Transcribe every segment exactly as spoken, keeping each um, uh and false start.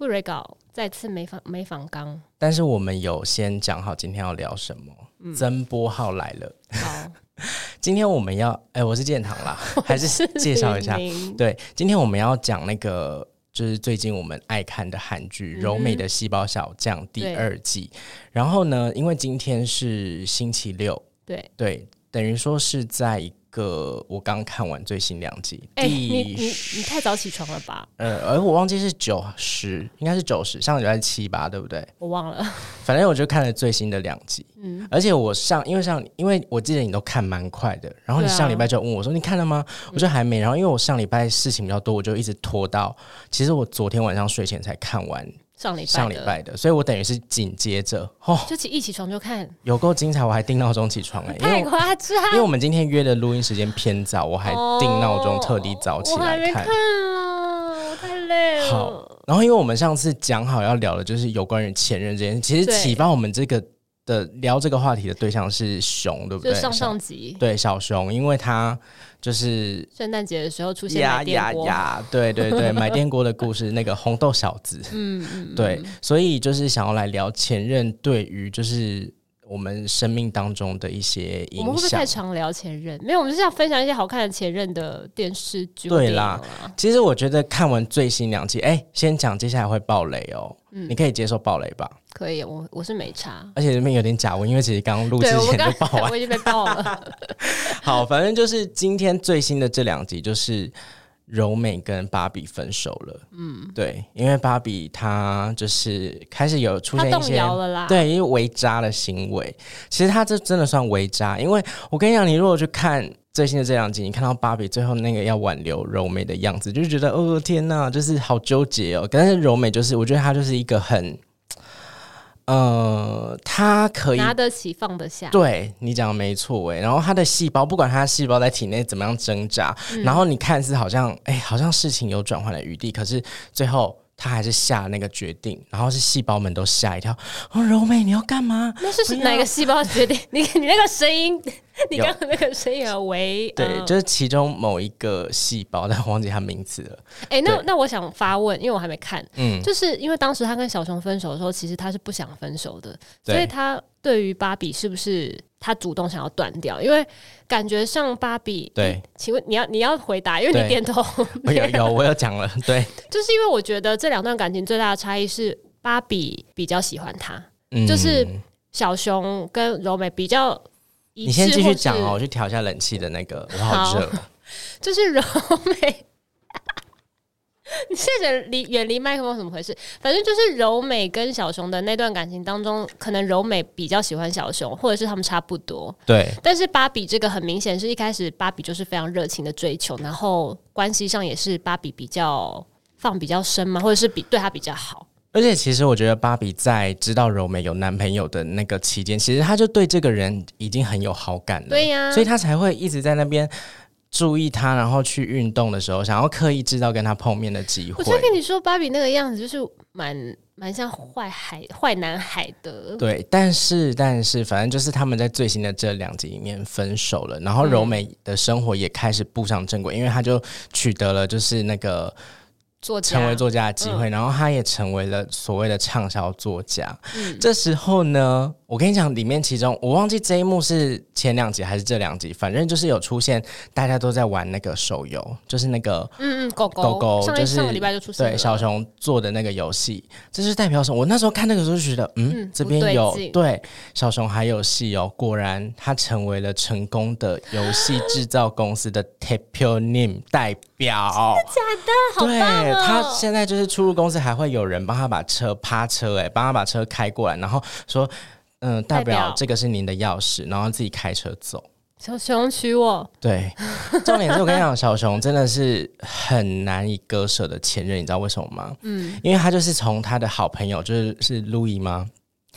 不蕊稿，再次没访没访纲。但是我们有先讲好今天要聊什么，嗯、曾波浩来了。好，今天我们要，哎、欸，我是建堂啦，还是介绍一下？对，今天我们要讲那个。就是最近我们爱看的韩剧《柔美的细胞小将》第二季、嗯、然后呢因为今天是星期六，对对，等于说是在一个我刚看完最新两集、欸、你, 你, 你太早起床了吧，呃，而我忘记是九十，应该是九十，上礼拜七吧，对不对？我忘了，反正我就看了最新的两集、嗯、而且我上因为上因为我记得你都看蛮快的，然后你上礼拜就问我说、啊、你看了吗？我说还没，然后因为我上礼拜事情比较多，我就一直拖到其实我昨天晚上睡前才看完上礼拜的，上礼拜的，所以我等于是紧接着、哦、就一起床就看，有够精彩，我还定闹钟起床、欸、太夸张，因为我们今天约的录音时间偏早，我还定闹钟特地早起来看、哦、我还没看啊，我太累了。好，然后因为我们上次讲好要聊的就是有关于前任这件事，其实启发我们这个的聊这个话题的对象是熊，对不对？就上上集，对，小熊，因为他就是圣诞节的时候出现买电锅，呀呀呀，对对对，买电锅的故事，那个红豆小子，嗯嗯，对，所以就是想要来聊前任对于就是我们生命当中的一些影响。我们会不会太常聊前任？没有，我们就是要分享一些好看的前任的电视剧。对啦，其实我觉得看完最新两季，哎、欸，先讲接下来会爆雷哦、喔嗯，你可以接受爆雷吧？可以，我我是没差，而且这边有点假文，因为其实刚刚录之前就爆完，我, 我已经被爆了。好，反正就是今天最新的这两集就是。柔美跟芭比分手了，嗯，对，因为芭比她就是开始有出现一些，她动摇了啦，对，因为违渣的行为，其实她这真的算违渣，因为我跟你讲，你如果去看最新的这两集，你看到芭比最后那个要挽留柔美的样子，就觉得哦天哪，就是好纠结哦。但是柔美就是，我觉得她就是一个很，呃，她可以拿得起放得下，对，你讲的没错，然后她的细胞，不管她的细胞在体内怎么样挣扎、嗯、然后你看似好像哎、欸，好像事情有转换的余地，可是最后她还是下那个决定，然后是细胞们都吓一跳、哦、柔美你要干嘛？那是哪个细胞决定？你, 你那个声音你刚刚那个声音有喂，对、呃、就是其中某一个细胞，但我忘记他名字了、欸、那, 那我想发问，因为我还没看、嗯、就是因为当时他跟小熊分手的时候，其实他是不想分手的，所以他对于芭比是不是他主动想要断掉？因为感觉上芭比，对、欸、请问你 要, 你要回答，因为你点头我有有我有讲了，对，就是因为我觉得这两段感情最大的差异是芭比比较喜欢他、嗯、就是小熊跟柔美比较，你先继续讲哦，我去调一下冷气的那个，我好热。就是柔美，你现在离远离麦克风怎么回事？反正就是柔美跟小熊的那段感情当中，可能柔美比较喜欢小熊，或者是他们差不多。对。但是芭比这个很明显是一开始芭比就是非常热情的追求，然后关系上也是芭比比较放比较深嘛，或者是比对他比较好。而且其实我觉得芭比在知道柔美有男朋友的那个期间，其实她就对这个人已经很有好感了，对呀、啊，所以她才会一直在那边注意她，然后去运动的时候想要刻意制造跟她碰面的机会。我就跟你说芭比那个样子就是蛮蛮像坏孩坏男孩的，对，但是但是反正就是他们在最新的这两集里面分手了，然后柔美的生活也开始步上正轨、嗯、因为她就取得了就是那个成为作家的机会、嗯、然后他也成为了所谓的畅销作家、嗯、这时候呢我跟你讲里面其中我忘记这一幕是前两集还是这两集，反正就是有出现大家都在玩那个手游，就是那个嗯嗯狗狗狗狗上、就是、上个礼拜就出现了，对，小熊做的那个游戏，这是代表什么？我那时候看那个时候就觉得 嗯, 嗯这边有 对, 对小熊还有戏哦，果然他成为了成功的游戏制造公司的 Teponym 代表，真的假的？好棒、哦，对，他现在就是出入公司还会有人帮他把车趴车、欸、帮他把车开过来，然后说嗯、呃，代表这个是您的钥匙，然后自己开车走。小熊娶我，对，重点是我跟你讲小熊真的是很难以割舍的前任，你知道为什么吗？嗯，因为他就是从他的好朋友就是是 Louis 吗？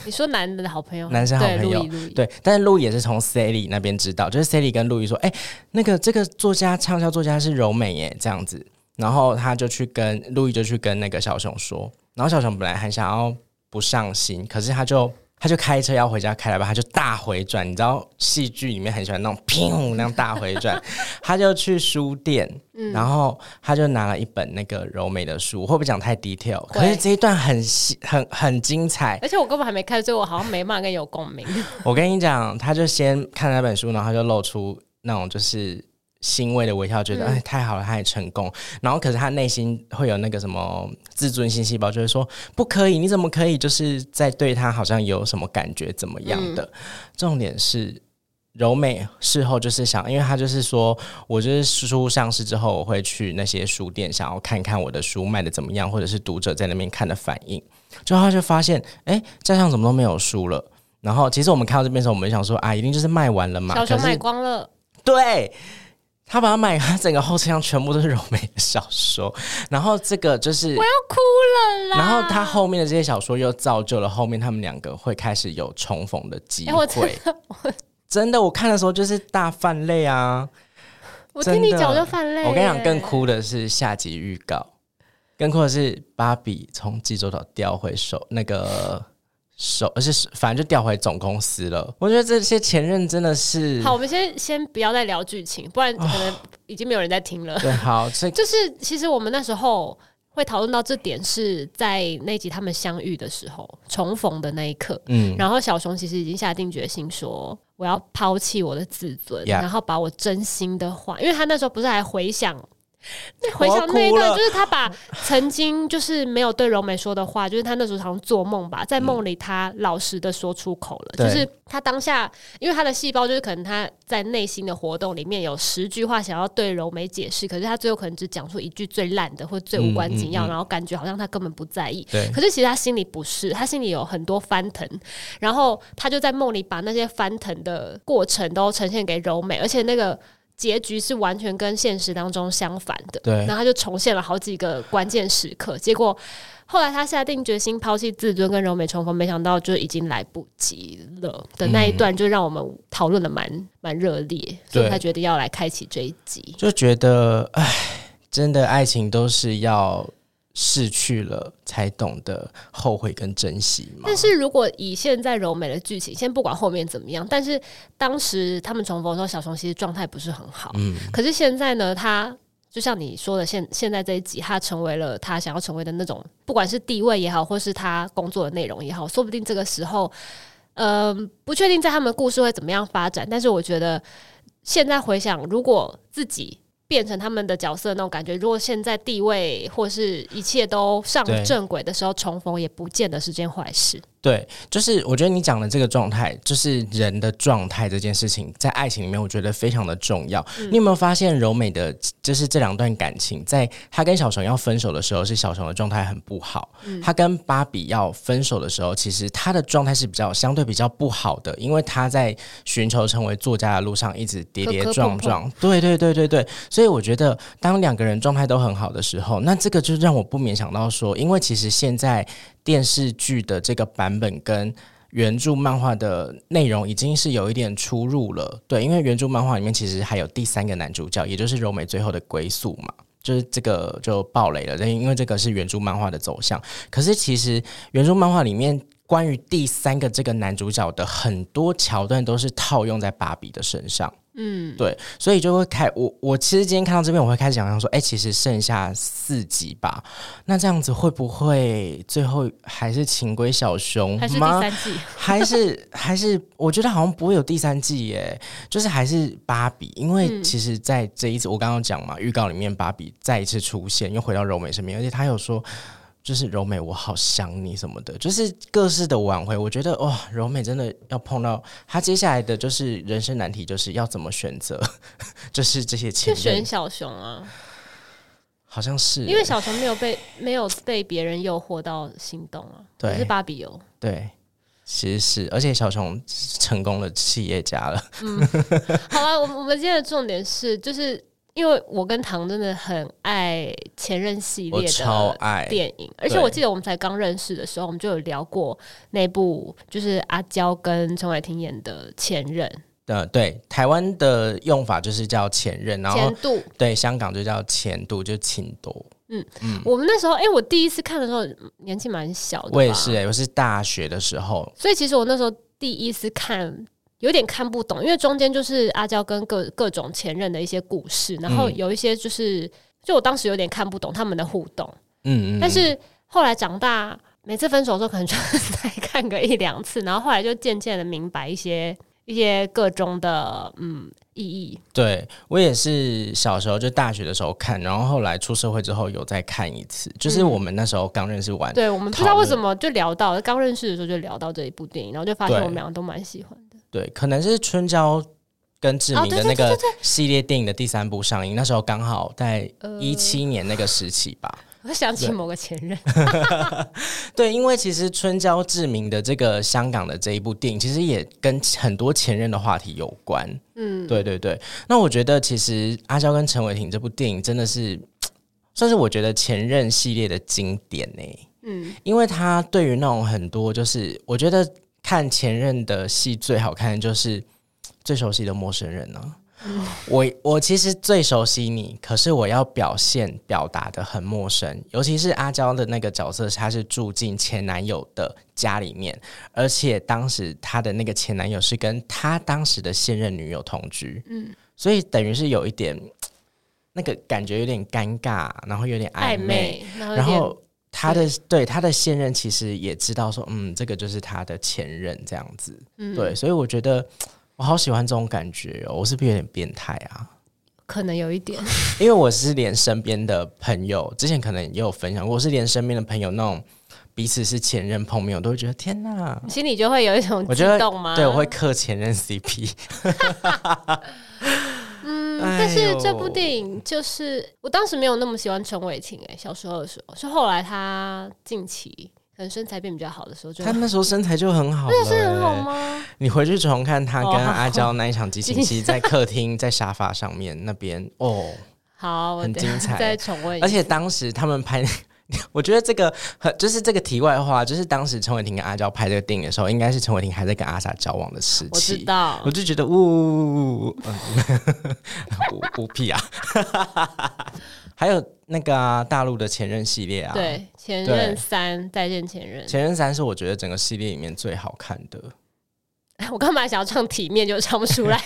你说男的好朋友，男生好朋友， 对, Louis, 对，但是 Louis 也是从 Sally 那边知道，就是 Sally 跟 Louis 说哎、欸，那个这个作家畅销作家是柔美耶，这样子，然后他就去跟路易就去跟那个小熊说，然后小熊本来很想要不上心，可是他就他就开车要回家，开来吧他就大回转，你知道戏剧里面很喜欢那种砰那样大回转他就去书店、嗯、然后他就拿了一本那个柔美的书，会不会讲太 detail， 可是这一段 很, 很, 很精彩，而且我根本还没看，所以我好像没办法跟你有共鸣我跟你讲他就先看那本书，然后他就露出那种就是欣慰的微笑，觉得、嗯、哎，太好了，他也成功。然后可是他内心会有那个什么自尊心细胞，就会说不可以，你怎么可以就是在对他好像有什么感觉怎么样的、嗯、重点是柔美事后就是想，因为他就是说我就是书上市之后我会去那些书店想要看看我的书卖的怎么样，或者是读者在那边看的反应，就他就发现哎，架上怎么都没有书了。然后其实我们看到这边的时候我们就想说啊，一定就是卖完了嘛，小熊卖光了，对，他把他买，他整个后车厢全部都是柔美的小说，然后这个就是我要哭了啦。然后他后面的这些小说又造就了后面他们两个会开始有重逢的机会、欸、我真的我真的我看的时候就是大泛泪啊，我听你讲就泛泪、欸、我跟你讲更哭的是下集预告，更哭的是芭比从济州岛调回手那个手，而且反正就调回总公司了。我觉得这些前任真的是好，我们先先不要再聊剧情，不然可能已经没有人在听了、哦、对，好，就是其实我们那时候会讨论到这点是在那集他们相遇的时候，重逢的那一刻、嗯、然后小熊其实已经下定决心说我要抛弃我的自尊、yeah. 然后把我真心的话，因为他那时候不是还回想回想那一段，就是他把曾经就是没有对柔美说的话，就是他那时候好像做梦吧，在梦里他老实的说出口了、嗯、就是他当下因为他的细胞就是可能他在内心的活动里面有十句话想要对柔美解释，可是他最后可能只讲出一句最烂的或最无关紧要、嗯嗯嗯、然后感觉好像他根本不在意，可是其实他心里不是，他心里有很多翻腾，然后他就在梦里把那些翻腾的过程都呈现给柔美，而且那个结局是完全跟现实当中相反的，对，然后他就重现了好几个关键时刻，结果后来他下定决心抛弃自尊跟柔美重逢，没想到就已经来不及了的那一段，就让我们讨论的蛮蛮热烈，所以他决定要来开启这一集，就觉得哎，真的爱情都是要逝去了才懂得后悔跟珍惜嘛。但是如果以现在柔美的剧情，先不管后面怎么样，但是当时他们重逢的时候，小熊其实状态不是很好、嗯、可是现在呢，他就像你说的 现, 现在这一集他成为了他想要成为的那种，不管是地位也好，或是他工作的内容也好，说不定这个时候呃，不确定在他们的故事会怎么样发展，但是我觉得现在回想，如果自己变成他们的角色的那种感觉，如果现在地位或是一切都上正轨的时候重逢，也不见得是件坏事。对，就是我觉得你讲的这个状态，就是人的状态这件事情在爱情里面我觉得非常的重要、嗯、你有没有发现柔美的就是这两段感情，在她跟小熊要分手的时候是小熊的状态很不好、嗯、她跟芭比要分手的时候其实她的状态是比较相对比较不好的，因为她在寻求成为作家的路上一直跌跌撞撞，对对对对对，所以所以我觉得当两个人状态都很好的时候，那这个就让我不免想到说，因为其实现在电视剧的这个版本跟原著漫画的内容已经是有一点出入了，对，因为原著漫画里面其实还有第三个男主角，也就是柔美最后的归宿嘛，就是这个就爆雷了，因为这个是原著漫画的走向，可是其实原著漫画里面关于第三个这个男主角的很多桥段都是套用在芭比的身上，嗯，对，所以就会开我我其实今天看到这边我会开始想想说，哎、欸，其实剩下四集吧，那这样子会不会最后还是情归小熊吗？还是第三季？还是还是我觉得好像不会有第三季耶，就是还是芭比，因为其实在这一次、嗯、我刚刚讲嘛，预告里面芭比再一次出现，又回到柔美身边，而且他有说就是柔美我好想你什么的，就是各式的挽回，我觉得哇，柔美真的要碰到她接下来的就是人生难题，就是要怎么选择就是这些前任，就选小熊啊，好像是因为小熊没有被没有被别人诱惑到心动啊，对，可是芭比有，对，其实是，而且小熊成功的企业家了嗯，好啊，我们今天的重点是就是因为我跟唐真的很爱前任系列的电影，而且我记得我们才刚认识的时候我们就有聊过那部就是阿娇跟陈伟霆演的前任、呃、对，台湾的用法就是叫前任，然后对，香港就叫前度，就情多，嗯嗯，我们那时候，哎、欸，我第一次看的时候年纪蛮小的吧，我也是、欸，我是大学的时候，所以其实我那时候第一次看。有点看不懂，因为中间就是阿娇跟 各, 各种前任的一些故事，然后有一些就是、嗯、就我当时有点看不懂他们的互动， 嗯, 嗯, 嗯但是后来长大，每次分手的时候可能就再看个一两次，然后后来就渐渐的明白一些一些各种的嗯意义。对，我也是小时候就大学的时候看，然后后来出社会之后有再看一次，就是我们那时候刚认识完、嗯、对，我们不知道为什么就聊到刚认识的时候就聊到这一部电影，然后就发现我们两个都蛮喜欢的。对，可能是春娇跟志明的那个系列电影的第三部上映，哦、对对对对对，那时候刚好在一七年那个时期吧。呃、我想起某个前任。对，因为其实春娇志明的这个香港的这一部电影，其实也跟很多前任的话题有关。嗯，对对对。那我觉得其实阿娇跟陈伟霆这部电影真的是，算是我觉得前任系列的经典呢、欸。嗯，因为他对于那种很多就是我觉得。看前任的戏最好看的就是最熟悉的陌生人啊、嗯、我, 我其实最熟悉你，可是我要表现表达的很陌生，尤其是阿娇的那个角色，她是住进前男友的家里面，而且当时她的那个前男友是跟她当时的现任女友同居、嗯、所以等于是有一点那个感觉有点尴尬，然后有点暧昧, 暧昧然后他的对他的现任其实也知道说，嗯，这个就是他的前任这样子、嗯，对，所以我觉得我好喜欢这种感觉哦。我是不是有点变态啊？可能有一点，因为我是连身边的朋友，之前可能也有分享过，我是连身边的朋友那种彼此是前任碰面，我都会觉得天哪，你心里就会有一种激动吗？我对，我会嗑前任 C P。嗯，但是这部电影就是我当时没有那么喜欢陈伟霆哎，小时候的时候，是后来他近期可能身材变比较好的时候就，他那时候身材就很好了、欸，真的是很好吗？你回去重看他跟阿娇那一场激情戏，在客厅在沙发上面那边哦，好，很精彩，再重温一下。而且当时他们拍。我觉得这个就是这个题外话，就是当时陈伟霆跟阿娇拍这个电影的时候，应该是陈伟霆还在跟阿 sa 交往的时期，我知道，我就觉得呜，无屁啊！还有那个、啊、大陆的前任系列啊，对，前任三，再见前任，前任三是我觉得整个系列里面最好看的。我刚才想要唱体面，就唱不出来。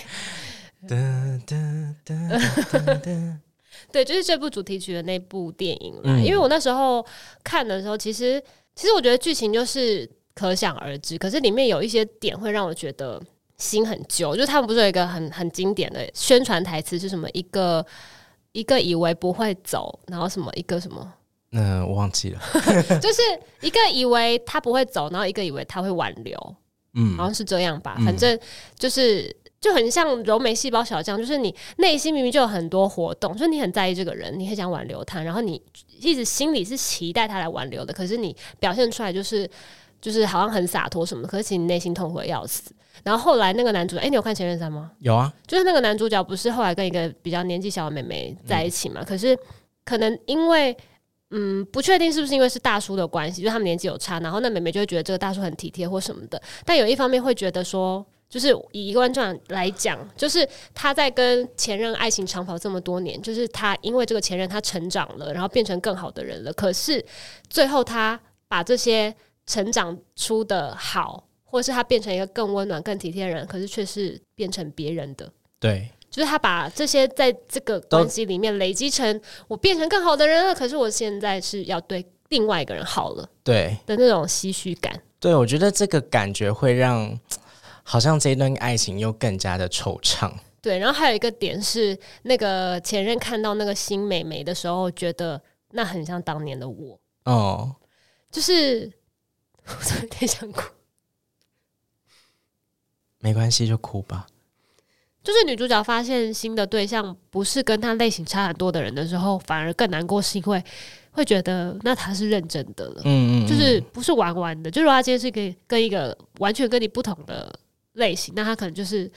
对，就是这部主题曲的那部电影啦、嗯、因为我那时候看的时候，其实其实我觉得剧情就是可想而知，可是里面有一些点会让我觉得心很揪，就是他们不是有一个很很经典的宣传台词是什么一个一个以为不会走，然后什么一个什么嗯、呃，我忘记了就是一个以为他不会走，然后一个以为他会挽留，嗯，然后是这样吧、嗯、反正就是就很像柔美细胞小将，就是你内心明明就有很多活动，就是你很在意这个人，你很想挽留他，然后你一直心里是期待他来挽留的，可是你表现出来就是就是好像很洒脱什么的，可是其实你内心痛苦的要死。然后后来那个男主角，哎、欸，你有看前任三吗？有啊，就是那个男主角不是后来跟一个比较年纪小的妹妹在一起嘛、嗯、可是可能因为嗯，不确定是不是因为是大叔的关系，就是他们年纪有差，然后那妹妹就会觉得这个大叔很体贴或什么的，但有一方面会觉得说就是以一个观众来讲，就是他在跟前任爱情长跑这么多年，就是他因为这个前任他成长了，然后变成更好的人了，可是最后他把这些成长出的好，或是他变成一个更温暖更体贴的人，可是却是变成别人的。对，就是他把这些在这个关系里面累积成我变成更好的人了，可是我现在是要对另外一个人好了，对的那种唏嘘感。对，我觉得这个感觉会让好像这一段爱情又更加的惆怅。对，然后还有一个点是那个前任看到那个新妹妹的时候，觉得那很像当年的我哦，就是我真的太想哭，没关系就哭吧。就是女主角发现新的对象不是跟她类型差很多的人的时候，反而更难过，是因为会觉得那他是认真的了，嗯嗯嗯，就是不是玩玩的，就是他今天是跟跟一个完全跟你不同的类型，那他可能就是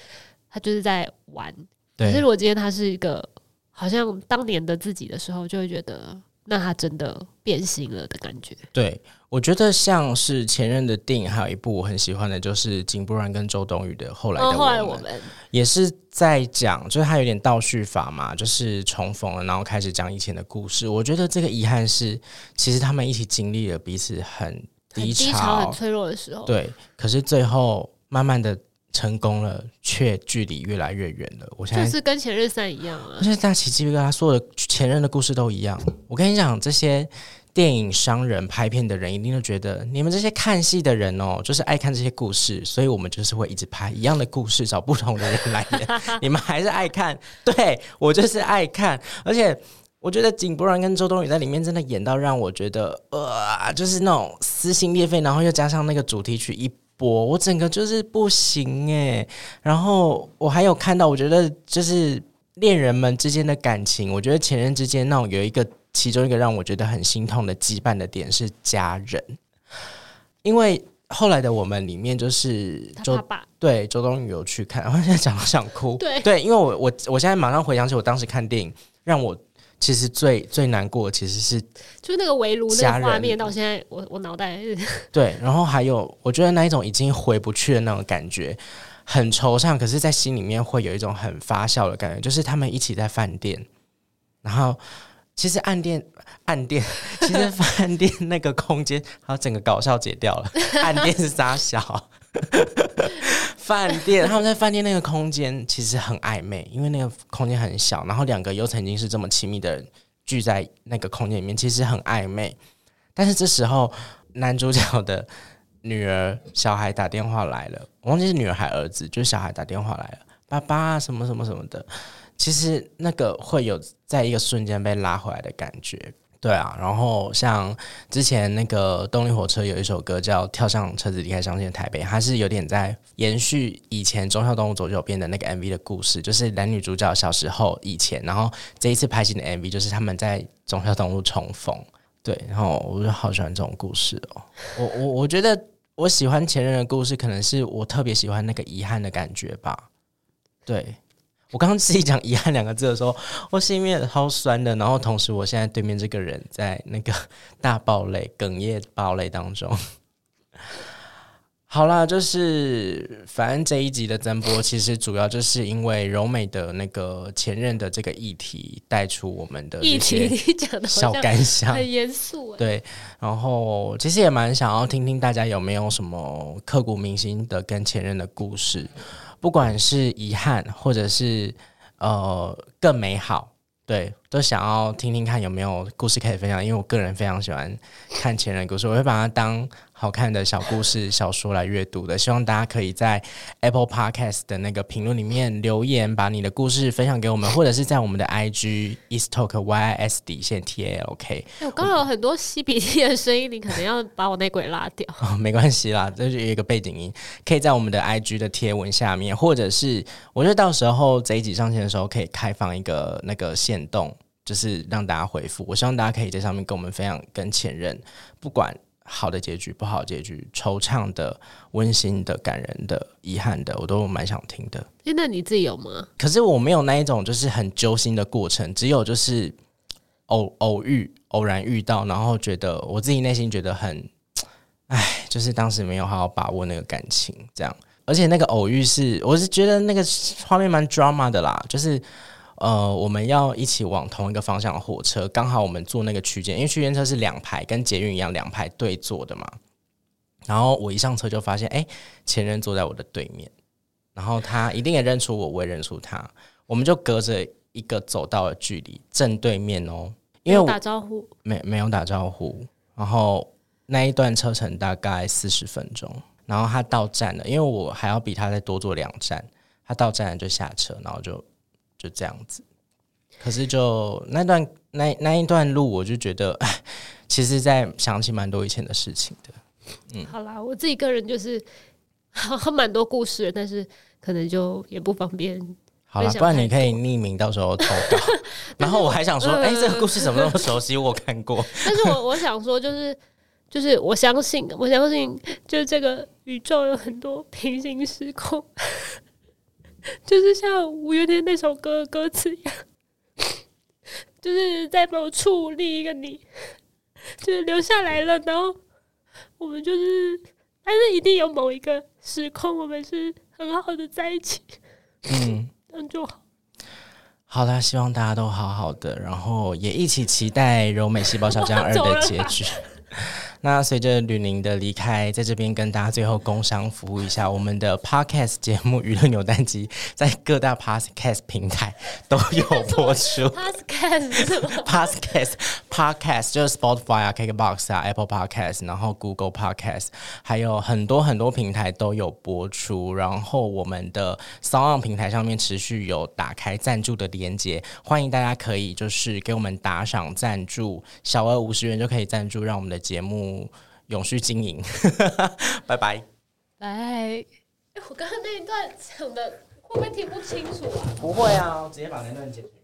他就是在玩。可是如果今天他是一个好像当年的自己的时候，就会觉得那他真的变心了的感觉。对，我觉得像是前任的电影还有一部我很喜欢的就是井柏然跟周冬雨的后来的我 们,、哦、后来我们也是在讲就是他有点倒叙法嘛，就是重逢了然后开始讲以前的故事。我觉得这个遗憾是其实他们一起经历了彼此很低潮很低潮很脆弱的时候，对，可是最后慢慢的成功了却距离越来越远了。我现在就是跟前任三一样啊，而且大奇迹他所有的前任的故事都一样。我跟你讲这些电影商人拍片的人一定都觉得你们这些看戏的人哦，就是爱看这些故事，所以我们就是会一直拍一样的故事找不同的人来演你们还是爱看，对，我就是爱看。而且我觉得井柏然跟周冬雨在里面真的演到让我觉得呃，就是那种撕心裂肺，然后又加上那个主题曲一播，我整个就是不行耶。然后我还有看到我觉得就是恋人们之间的感情，我觉得前任之间那种有一个其中一个让我觉得很心痛的羁绊的点是家人，因为后来的我们里面就是周他爸爸，对，周冬雨有去看，我现在讲到想哭， 对, 对，因为 我, 我, 我现在马上回想起我当时看电影让我其实最最难过其实是就是那个围炉那个画面到现在我我脑袋对，然后还有我觉得那一种已经回不去的那种感觉很惆怅，可是在心里面会有一种很发酵的感觉，就是他们一起在饭店，然后其实暗恋暗恋其实饭店那个空间它整个搞笑解掉了暗恋是啥小饭店他们在饭店那个空间其实很暧昧，因为那个空间很小，然后两个又曾经是这么亲密的人聚在那个空间里面其实很暧昧。但是这时候男主角的女儿小孩打电话来了，我忘记是女儿还儿子，就是小孩打电话来了，爸爸什么什么什么的，其实那个会有在一个瞬间被拉回来的感觉，对啊。然后像之前那个动力火车有一首歌叫跳上车子离开伤心的台北，它是有点在延续以前忠孝东路走九遍的那个 M V 的故事，就是男女主角小时候以前，然后这一次拍新的 M V 就是他们在忠孝东路重逢，对，然后我就好喜欢这种故事哦。我我我觉得我喜欢前任的故事可能是我特别喜欢那个遗憾的感觉吧，对。我刚刚自己讲遗憾两个字的时候我心里面超酸的，然后同时我现在对面这个人在那个大爆泪哽咽爆泪当中好啦，就是反正这一集的增播其实主要就是因为柔美的那个前任的这个议题带出我们的议题，你讲的小感想很严肃，对，然后其实也蛮想要听听大家有没有什么刻骨铭心的跟前任的故事，不管是遗憾或者是呃更美好，对，都想要听听看有没有故事可以分享，因为我个人非常喜欢看前人故事，我会把它当好看的小故事小说来阅读的。希望大家可以在 Apple Podcast 的那个评论里面留言，把你的故事分享给我们，或者是在我们的 I G East Talk Y I S D 线 T A L K。 我刚刚有很多吸鼻涕的声音，你可能要把我内鬼拉掉、哦、没关系啦，这是一个背景音，可以在我们的 I G 的贴文下面，或者是我觉得到时候这一集上线的时候可以开放一个那个限动，就是让大家回复，我希望大家可以在上面跟我们分享跟前任不管好的结局不好的结局，惆怅的温馨的感人的遗憾的，我都蛮想听的。那你自己有吗？可是我没有那一种就是很揪心的过程，只有就是偶偶遇偶然遇到，然后觉得我自己内心觉得很哎，就是当时没有好好把握那个感情这样。而且那个偶遇是我是觉得那个画面蛮 drama 的啦，就是呃，我们要一起往同一个方向的火车，刚好我们坐那个区间，因为区间车是两排，跟捷运一样两排对坐的嘛。然后我一上车就发现，哎、欸，前任坐在我的对面，然后他一定也认出我，我也认出他，我们就隔着一个走道的距离，正对面哦。因为我没有打招呼，没没有打招呼。然后那一段车程大概四十分钟，然后他到站了，因为我还要比他再多坐两站，他到站了就下车，然后就。就这样子，可是就那段 那, 那一段路，我就觉得，其实在想起蛮多以前的事情的。嗯，好啦，我自己个人就是还蛮多故事，但是可能就也不方便。好啦，不然你可以匿名到时候投稿。然后我还想说，哎、呃欸，这个故事怎么那么熟悉？我看过。但是我我想说，就是就是我相信，我相信，就是这个宇宙有很多平行时空。就是像五月天那首歌歌词一样，就是在某处另一个你，就是留下来了，然后我们就是，但是一定有某一个时空，我们是很好的在一起。嗯，这样就好。好啦，希望大家都好好的，然后也一起期待《柔美细胞小将二》的结局。那随着吕宁的离开，在这边跟大家最后工商服务一下，我们的 podcast 节目娱乐扭蛋机在各大 podcast 平台都有播出。podcast 是什么 ？podcast podcast 就是 Spotify 啊、K K B O X 啊、Apple Podcast， 然后 Google Podcast， 还有很多很多平台都有播出。然后我们的 Sound 平台上面持续有打开赞助的连结，欢迎大家可以就是给我们打赏赞助，小额五十元就可以赞助，让我们的节目永续经营。拜拜拜。我刚刚那一段讲的会不会听不清楚啊？不会啊，直接把那段剪掉。